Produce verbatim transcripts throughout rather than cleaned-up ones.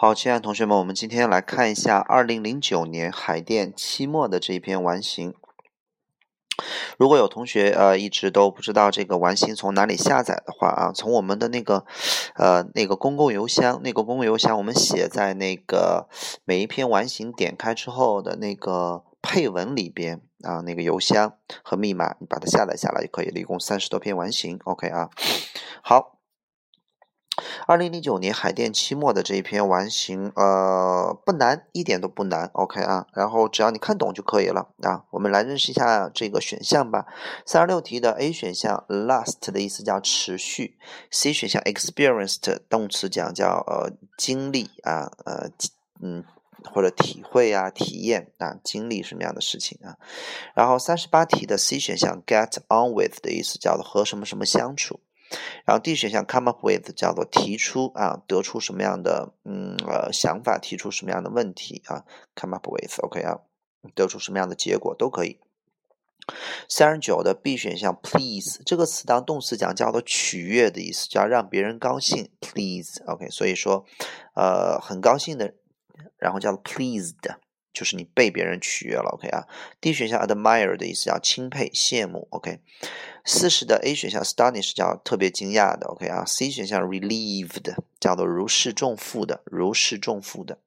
好，亲爱的同学们，我们今天来看一下二零零九年海淀期末的这一篇完形。如果有同学呃一直都不知道这个完形从哪里下载的话啊，从我们的那个呃那个公共邮箱，那个公共邮箱我们写在那个每一篇完形点开之后的那个配文里边啊，那个邮箱和密码你把它下载下来就可以了，一共三十多篇完形。OK 啊，好。二零零九年海淀期末的这一篇完形呃不难，一点都不难。 OK 啊，然后只要你看懂就可以了啊。我们来认识一下这个选项吧。三十六题的 A 选项 last 的意思叫持续， C 选项 experienced 动词讲叫呃经历啊，呃嗯或者体会啊体验啊经历什么样的事情啊。然后三十八题的 C 选项 get on with 的意思叫做和什么什么相处。然后 D 选项 come up with 叫做提出啊，得出什么样的嗯呃想法，提出什么样的问题啊 ，come up with OK 啊，得出什么样的结果都可以。三十九的 B 选项 please 这个词当动词讲叫做取悦的意思，叫让别人高兴 please OK， 所以说呃很高兴的，然后叫做 pleased。就是你被别人取悦了 ，OK 啊。D 选项 admire 的意思叫钦佩、羡慕 ，OK。四十的 A 选项 astonish 叫特别惊讶的 ，OK 啊。C 选项 relieved 叫做如释重负的，如释重负的。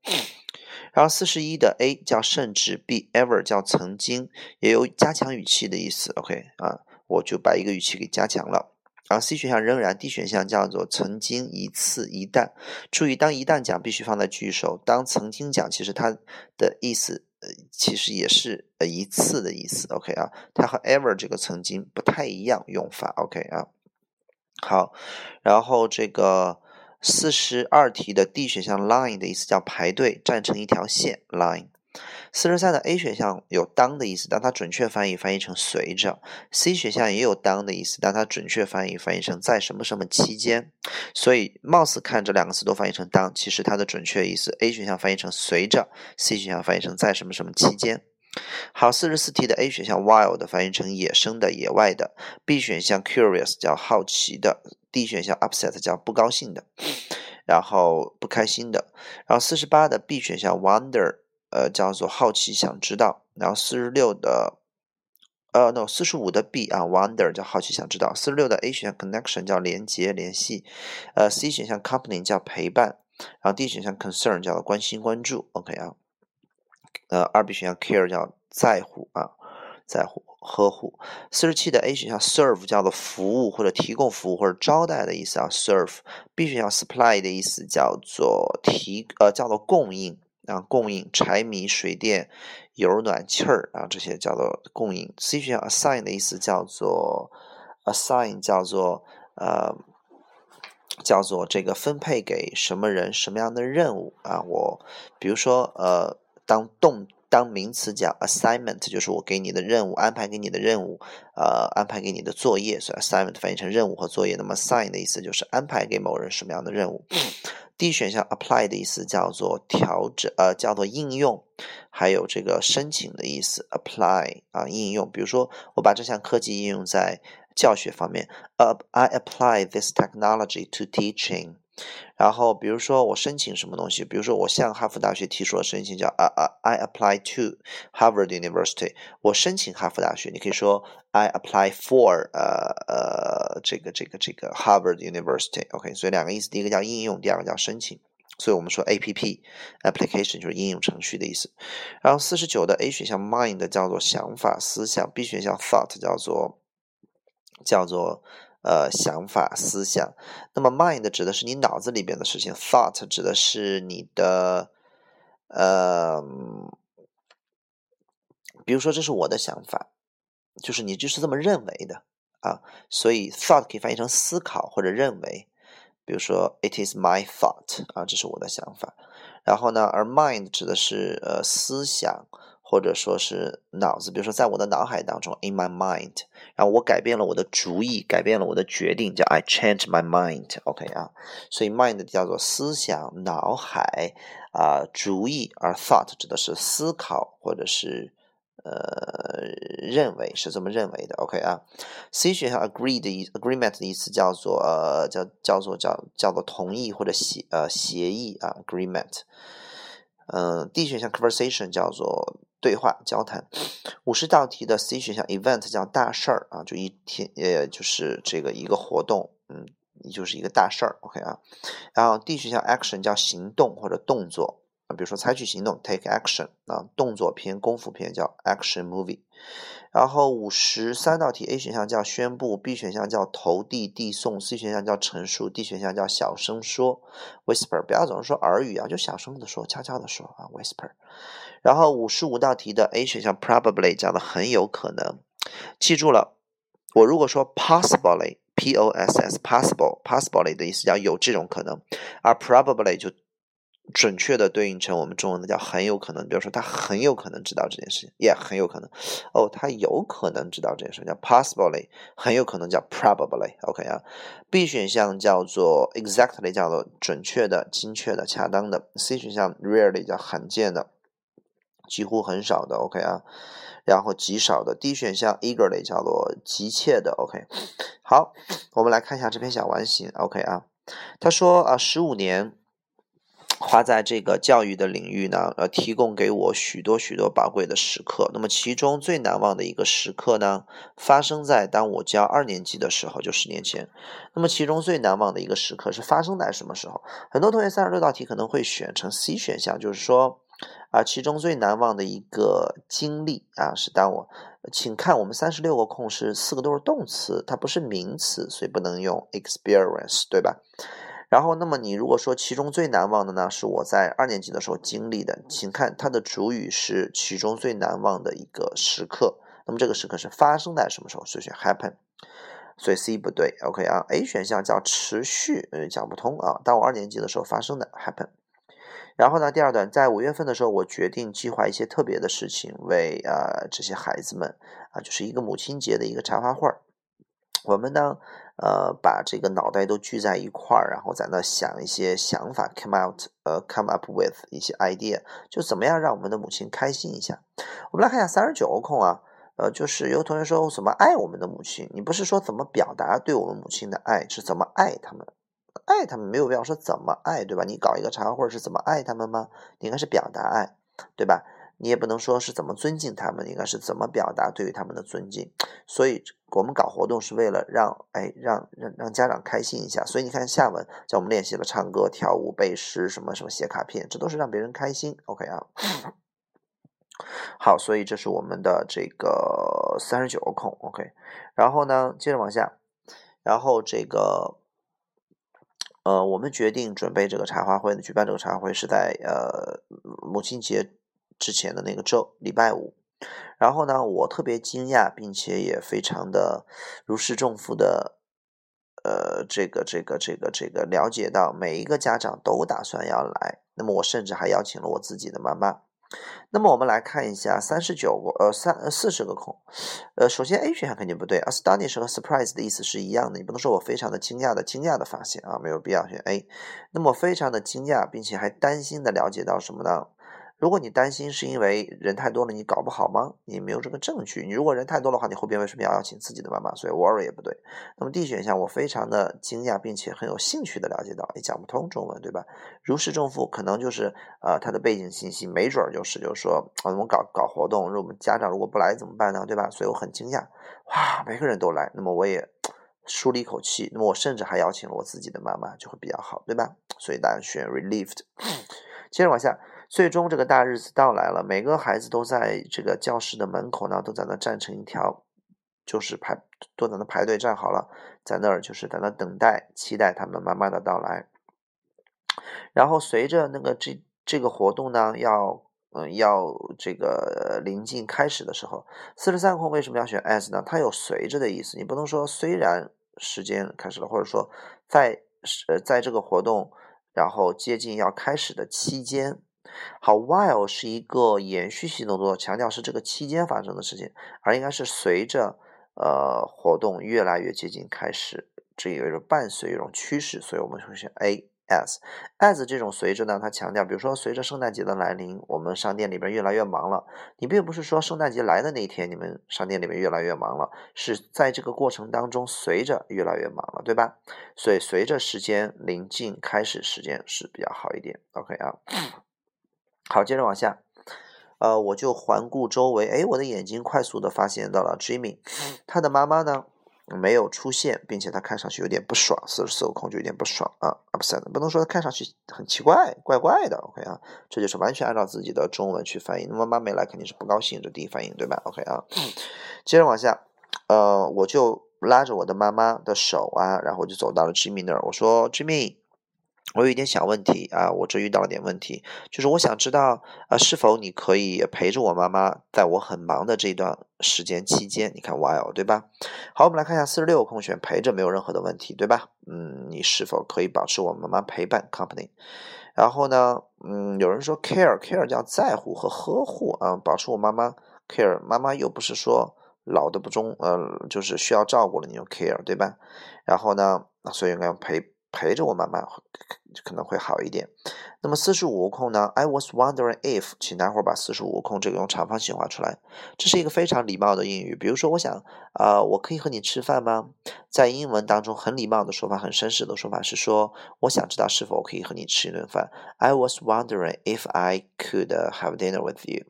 然后四十一的 A 叫甚至 ，B ever 叫曾经，也有加强语气的意思 ，OK 啊，我就把一个语气给加强了。然后 C 选项仍然 ，D 选项叫做曾经一次一旦。注意，当一旦讲必须放在句首，当曾经讲其实它的意思、呃、其实也是、呃、一次的意思 OK 啊，它和 ever 这个曾经不太一样用法 OK 啊。好，然后这个四十二题的 D 选项 line 的意思叫排队站成一条线 line。四十三的 A 选项有当的意思，但它准确翻译翻译成随着。 C 选项也有当的意思，但它准确翻译翻译成在什么什么期间，所以貌似看这两个词都翻译成当，其实它的准确意思 A 选项翻译成随着， C 选项翻译成在什么什么期间。好，四十四题的 A 选项 wild 翻译成野生的野外的， B 选项 curious 叫好奇的， D 选项 upset 叫不高兴的，然后不开心的。然后四十八的 B 选项 wonder呃，叫做好奇想知道。然后四十六的呃 no 四十五的 B 啊 wonder 叫好奇想知道。四十六的 A 选项 connection 叫连接联系，呃 C 选项 company 叫陪伴，然后 D 选项 concern 叫关心关注 OK 啊，呃 二B 选项 care 叫在乎啊在乎呵护。四十七的 A 选项 serve 叫做服务或者提供服务或者招待的意思啊 serve。 B 选项 supply 的意思叫做提呃叫做供应啊，供应柴米水电油暖气儿啊，这些叫做供应。C 选项 assign 的意思叫做 assign 叫做呃叫做这个分配给什么人什么样的任务啊。我比如说呃当动当名词讲 assignment 就是我给你的任务，安排给你的任务，呃安排给你的作业，所以 assignment 翻译成任务和作业。那么 assign 的意思就是安排给某人什么样的任务。D 选项 apply 的意思叫做调整，呃，叫做应用，还有这个申请的意思 apply 啊、呃，应用。比如说，我把这项科技应用在教学方面，呃、uh, ，I apply this technology to teaching。然后，比如说我申请什么东西，比如说我向哈佛大学提出了申请，叫 I I, I apply to Harvard University。我申请哈佛大学，你可以说 I apply for 呃呃这个这个这个 Harvard University。OK， 所以两个意思，第一个叫应用，第二个叫申请。所以我们说 A P P application 就是应用程序的意思。然后四十九的 A 选项 mind 叫做想法思想 ，B 选项 thought 叫做叫做。呃，想法、思想。那么 mind 指的是你脑子里边的事情 ，thought 指的是你的，呃，比如说这是我的想法，就是你就是这么认为的啊。所以 thought 可以翻译成思考或者认为。比如说 it is my thought 啊，这是我的想法。然后呢，而 mind 指的是呃思想。或者说是脑子，比如说在我的脑海当中 in my mind， 然后我改变了我的主意，改变了我的决定，叫 I change my mind OK 啊，所以 mind 叫做思想脑海啊、呃、主意，而 thought 指的是思考或者是呃，认为是这么认为的 ，OK 啊 ？C 选项 agree 的意 agreement 的意思叫做呃叫叫做叫叫做同意或者协呃协议啊 agreement。嗯、呃、，D 选项 conversation 叫做对话交谈。五十道题的 C 选项 event 叫大事儿啊，就一天呃就是这个一个活动，嗯，就是一个大事儿 ，OK 啊。然后 D 选项 action 叫行动或者动作。比如说采取行动 take action 啊，动作片功夫片叫 action movie。 然后五十三道题 A 选项叫宣布， B 选项叫投递递送， C 选项叫陈述， D 选项叫小声说 whisper， 不要总是说耳语啊，就小声的说，悄悄的说啊 whisper。 然后五十五道题的 A 选项 probably 讲的很有可能，记住了，我如果说 possibly p o s s possible possibly 的意思叫有这种可能，而 probably 就准确的对应成我们中文的叫很有可能，比如说他很有可能知道这件事情，也、yeah, 很有可能哦，他有可能知道这件事叫 possibly， 很有可能叫 probably。 OK 啊 ，B 选项叫做 exactly 叫做准确的、精确的、恰当的 ，C 选项 rarely 叫罕见的、几乎很少的 OK 啊，然后极少的 D 选项 eagerly 叫做急切的 OK。 好，我们来看一下这篇小完形 OK 啊，他说啊十五年花在这个教育的领域呢，呃，提供给我许多许多宝贵的时刻。那么其中最难忘的一个时刻呢，发生在当我教二年级的时候，就十年前。那么其中最难忘的一个时刻是发生在什么时候？很多同学三十六道题可能会选成 C 选项，就是说啊，其中最难忘的一个经历啊，是当我。请看我们三十六个空是四个都是动词，它不是名词，所以不能用 experience， 对吧？然后那么你如果说其中最难忘的呢，是我在二年级的时候经历的，请看它的主语是其中最难忘的一个时刻，那么这个时刻是发生在什么时候，所以选 happen， 所以 C 不对 OK 啊。 A 选项叫持续、嗯、讲不通啊，当我二年级的时候发生的 happen。 然后呢第二段，在五月份的时候我决定计划一些特别的事情，为啊、呃、这些孩子们啊，就是一个母亲节的一个茶话会，我们呢呃，把这个脑袋都聚在一块儿，然后在那想一些想法 ，come out， 呃 ，come up with 一些 idea， 就怎么样让我们的母亲开心一下。我们来看一下三十九个空啊，呃，就是有同学说怎么爱我们的母亲，你不是说怎么表达对我们母亲的爱，是怎么爱他们？爱他们没有必要说怎么爱，对吧？你搞一个茶话会是怎么爱他们吗？你应该是表达爱，对吧？你也不能说是怎么尊敬他们，应该是怎么表达对于他们的尊敬。所以我们搞活动是为了让哎让让让家长开心一下。所以你看下文叫我们练习了唱歌、跳舞、背诗，什么什么写卡片，这都是让别人开心。OK 啊，好，所以这是我们的这个三十九个空 OK。然后呢，接着往下，然后这个。呃，我们决定准备这个茶话会呢，举办这个茶话会是在呃母亲节之前的那个周礼拜五。然后呢，我特别惊讶，并且也非常的如释重负的，呃，这个这个这个这个了解到每一个家长都打算要来。那么我甚至还邀请了我自己的妈妈。那么我们来看一下三十九个呃三呃四十个空，呃，首先 A 选项肯定不对 ，astonish 和 surprise 的意思是一样的，你不能说我非常的惊讶的惊讶的发现啊，没有必要选 A。那么我非常的惊讶，并且还担心的了解到什么呢？如果你担心是因为人太多了你搞不好吗？你没有这个证据，你如果人太多的话你后边为什么要邀请自己的妈妈，所以 worry 也不对。那么 D 选项我非常的惊讶并且很有兴趣的了解到，也讲不通中文对吧，如释重负可能就是呃他的背景信息没准就是就是说我们搞搞活动，如果我们家长如果不来怎么办呢，对吧，所以我很惊讶，哇每个人都来，那么我也舒了一口气，那么我甚至还邀请了我自己的妈妈就会比较好对吧，所以答案选 relieved。 接着往下，最终这个大日子到来了，每个孩子都在这个教室的门口呢，都在那站成一条，就是排，都在那排队站好了，在那儿就是在那等待，期待他们妈妈的到来。然后随着那个这这个活动呢，要嗯要这个临近开始的时候，四十三空为什么要选 as 呢？它有随着的意思，你不能说虽然时间开始了，或者说在呃在这个活动然后接近要开始的期间。好 while 是一个延续性动作，强调是这个期间发生的事情，而应该是随着呃活动越来越接近开始，这有一种伴随一种趋势，所以我们会选 A as as 这种随着呢，它强调比如说随着圣诞节的来临，我们商店里边越来越忙了，你并不是说圣诞节来的那一天你们商店里面越来越忙了，是在这个过程当中随着越来越忙了，对吧？所以随着时间临近开始时间是比较好一点 OK 啊。好，接着往下，呃，我就环顾周围，哎，我的眼睛快速的发现到了 Jimmy 他的妈妈呢没有出现，并且他看上去有点不爽，四十四个空就有点不爽啊 upset， 不能说他看上去很奇怪怪怪的 OK 啊，这就是完全按照自己的中文去翻译，那妈妈没来肯定是不高兴，这第一反应对吧 OK 啊。接着往下，呃，我就拉着我的妈妈的手啊，然后我就走到了 Jimmy 那儿，我说 Jimmy，我有一点小问题啊，我这遇到了点问题，就是我想知道呃，是否你可以陪着我妈妈在我很忙的这一段时间期间，你看 while 对吧？好，我们来看一下四十六个空选，陪着没有任何的问题对吧？嗯，你是否可以保持我妈妈陪伴 company， 然后呢嗯，有人说 care care 叫在乎和呵护啊，保持我妈妈 care， 妈妈又不是说老的不中呃，就是需要照顾了你用 care 对吧？然后呢所以应该用陪陪着我妈妈可能会好一点。那么四十五空呢 I was wondering if， 请待会儿把四十五空这个用长方形画出来，这是一个非常礼貌的英语，比如说我想啊、呃，我可以和你吃饭吗？在英文当中很礼貌的说法，很绅士的说法是说我想知道是否我可以和你吃一顿饭， I was wondering if I could have dinner with you，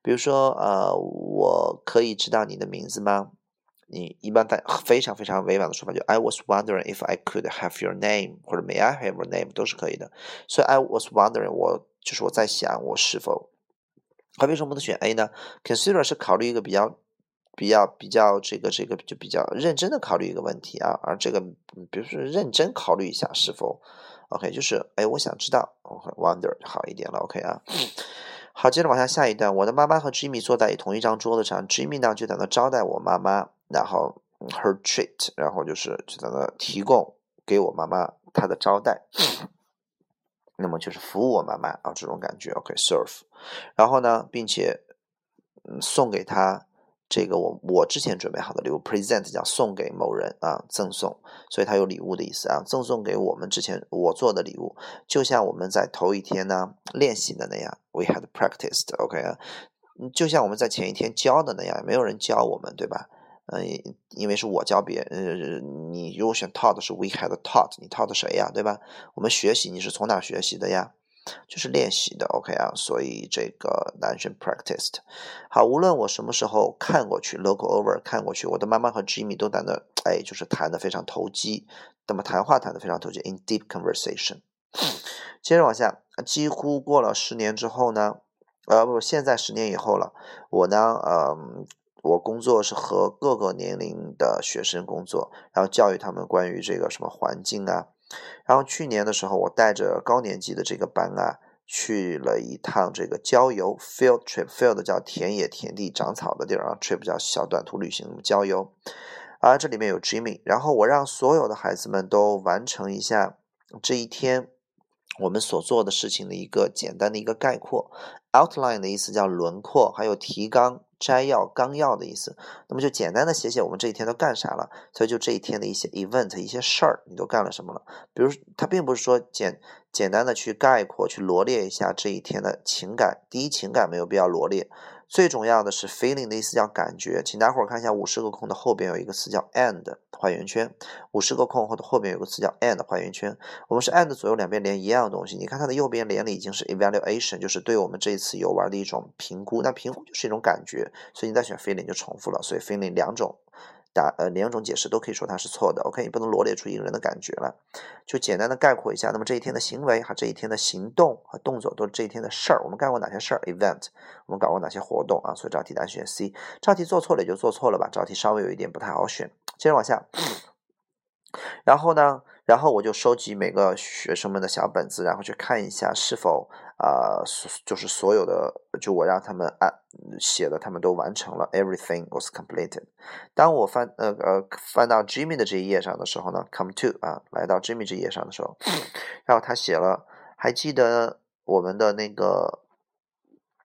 比如说呃，我可以知道你的名字吗？你一般在非常非常委婉的说法就 I was wondering if I could have your name 或者 May I have your name 都是可以的，所以 I was wondering 我就是我在想我是否，好，为什么不能选 A 呢？ Consider 是考虑一个比较比较比较这个这个就比较认真的考虑一个问题啊，而这个比如说认真考虑一下是否 OK 就是哎我想知道 OK wonder 好一点了 OK 啊。好，接着往下，下一段，我的妈妈和 Jimmy 坐在同一张桌子上， Jimmy 呢就在那招待我妈妈，然后 her treat， 然后就是就在那提供给我妈妈她的招待，那么就是服务我妈妈啊这种感觉 OK serve， 然后呢并且、嗯、送给她这个我我之前准备好的礼物 present 叫送给某人啊赠送，所以它有礼物的意思啊，赠送给我们之前我做的礼物，就像我们在头一天呢练习的那样 we had practiced OK 啊，就像我们在前一天教的那样，没有人教我们对吧？嗯，因为是我教别人、呃、你如果选 taught 是 we had taught， 你 taught 谁呀对吧？我们学习你是从哪学习的呀？就是练习的 OK 啊，所以这个男生 practiced。 好，无论我什么时候看过去 look over 看过去，我的妈妈和 Jimmy 都在那哎就是谈得非常投机，那么谈话谈得非常投机 in deep conversation。 接着往下，几乎过了十年之后呢呃不现在十年以后了，我呢嗯、呃我工作是和各个年龄的学生工作，然后教育他们关于这个什么环境啊，然后去年的时候我带着高年级的这个班啊去了一趟这个郊游 field trip， field 叫田野田地长草的地儿啊， trip 叫小短途旅行郊游啊，这里面有 Jimmy， 然后我让所有的孩子们都完成一下这一天我们所做的事情的一个简单的一个概括， outline 的意思叫轮廓，还有提纲摘要纲要的意思，那么就简单的写写我们这一天都干啥了，所以就这一天的一些 event 一些事儿你都干了什么了，比如他并不是说简简单的去概括去罗列一下这一天的情感，第一情感没有必要罗列，最重要的是 feeling 的意思叫感觉，请大伙看一下五十个空的后边有一个词叫 and 画圆圈，五十个空后边有个词叫 and 画圆圈，我们是 and 左右两边连一样的东西，你看它的右边连里已经是 evaluation， 就是对我们这一次游玩的一种评估，那评估就是一种感觉，所以你再选 feeling 就重复了，所以 feeling 两种打呃两种解释都可以说它是错的 OK， 你不能罗列出一个人的感觉了，就简单的概括一下，那么这一天的行为和这一天的行动和动作都是这一天的事儿，我们干过哪些事儿 event， 我们搞过哪些活动啊，所以这道题答案选 C， 这道题做错了也就做错了吧，这道题稍微有一点不太好选。接着往下，然后呢然后我就收集每个学生们的小本子，然后去看一下是否啊、呃，就是所有的就我让他们按写的他们都完成了 everything was completed， 当我翻呃呃翻到 Jimmy 的这一页上的时候呢 come to 啊来到 Jimmy 这一页上的时候，然后他写了还记得我们的那个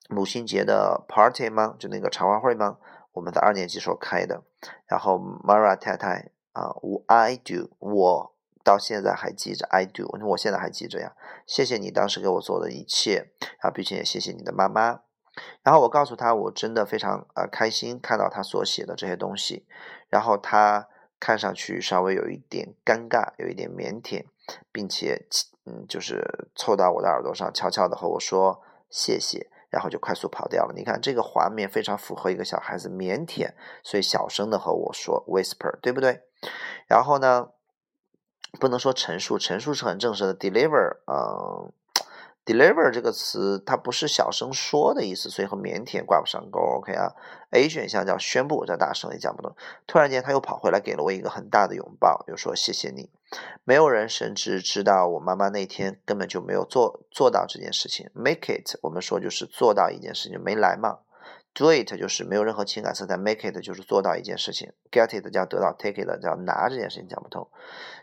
母亲节的 party 吗，就那个茶话会吗，我们在二年级时候开的，然后 Mara 太太啊 I do 我到现在还记着 I do， 我现在还记着呀，谢谢你当时给我做的一切啊，并且也谢谢你的妈妈。然后我告诉他我真的非常呃开心看到他所写的这些东西，然后他看上去稍微有一点尴尬，有一点腼腆，并且嗯就是凑到我的耳朵上悄悄的和我说谢谢，然后就快速跑掉了。你看这个画面非常符合一个小孩子腼腆，所以小声的和我说 whisper， 对不对？然后呢不能说陈述，陈述是很正式的 deliver， 嗯、呃、deliver 这个词它不是小声说的意思，所以和腼腆挂不上钩。 OK 啊 A 选项叫宣布，我叫大声也讲不动。突然间他又跑回来给了我一个很大的拥抱，又说谢谢你。没有人甚至知道我妈妈那天根本就没有做做到这件事情。 make it 我们说就是做到一件事情，没来嘛。do it 就是没有任何情感色彩， make it 就是做到一件事情， get it 叫得到， take it 叫拿这件事情讲不通，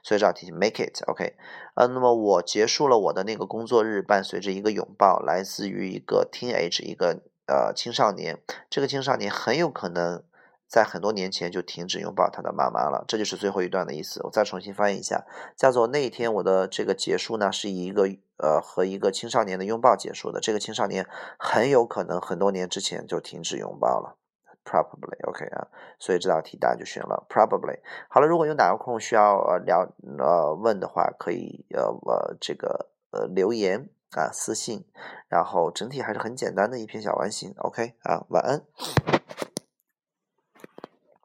所以这道题 make it OK。 呃，那么我结束了我的那个工作日，伴随着一个拥抱，来自于一个 teenage 一个呃青少年。这个青少年很有可能在很多年前就停止拥抱他的妈妈了，这就是最后一段的意思。我再重新翻译一下，叫做那一天我的这个结束呢是以一个呃和一个青少年的拥抱结束的，这个青少年很有可能很多年之前就停止拥抱了， probably OK 啊，所以这道题大家就选了 probably。 好了，如果有哪个空需要呃聊呃问的话，可以呃呃这个呃留言啊私信，然后整体还是很简单的一篇小完形 OK 啊，晚安。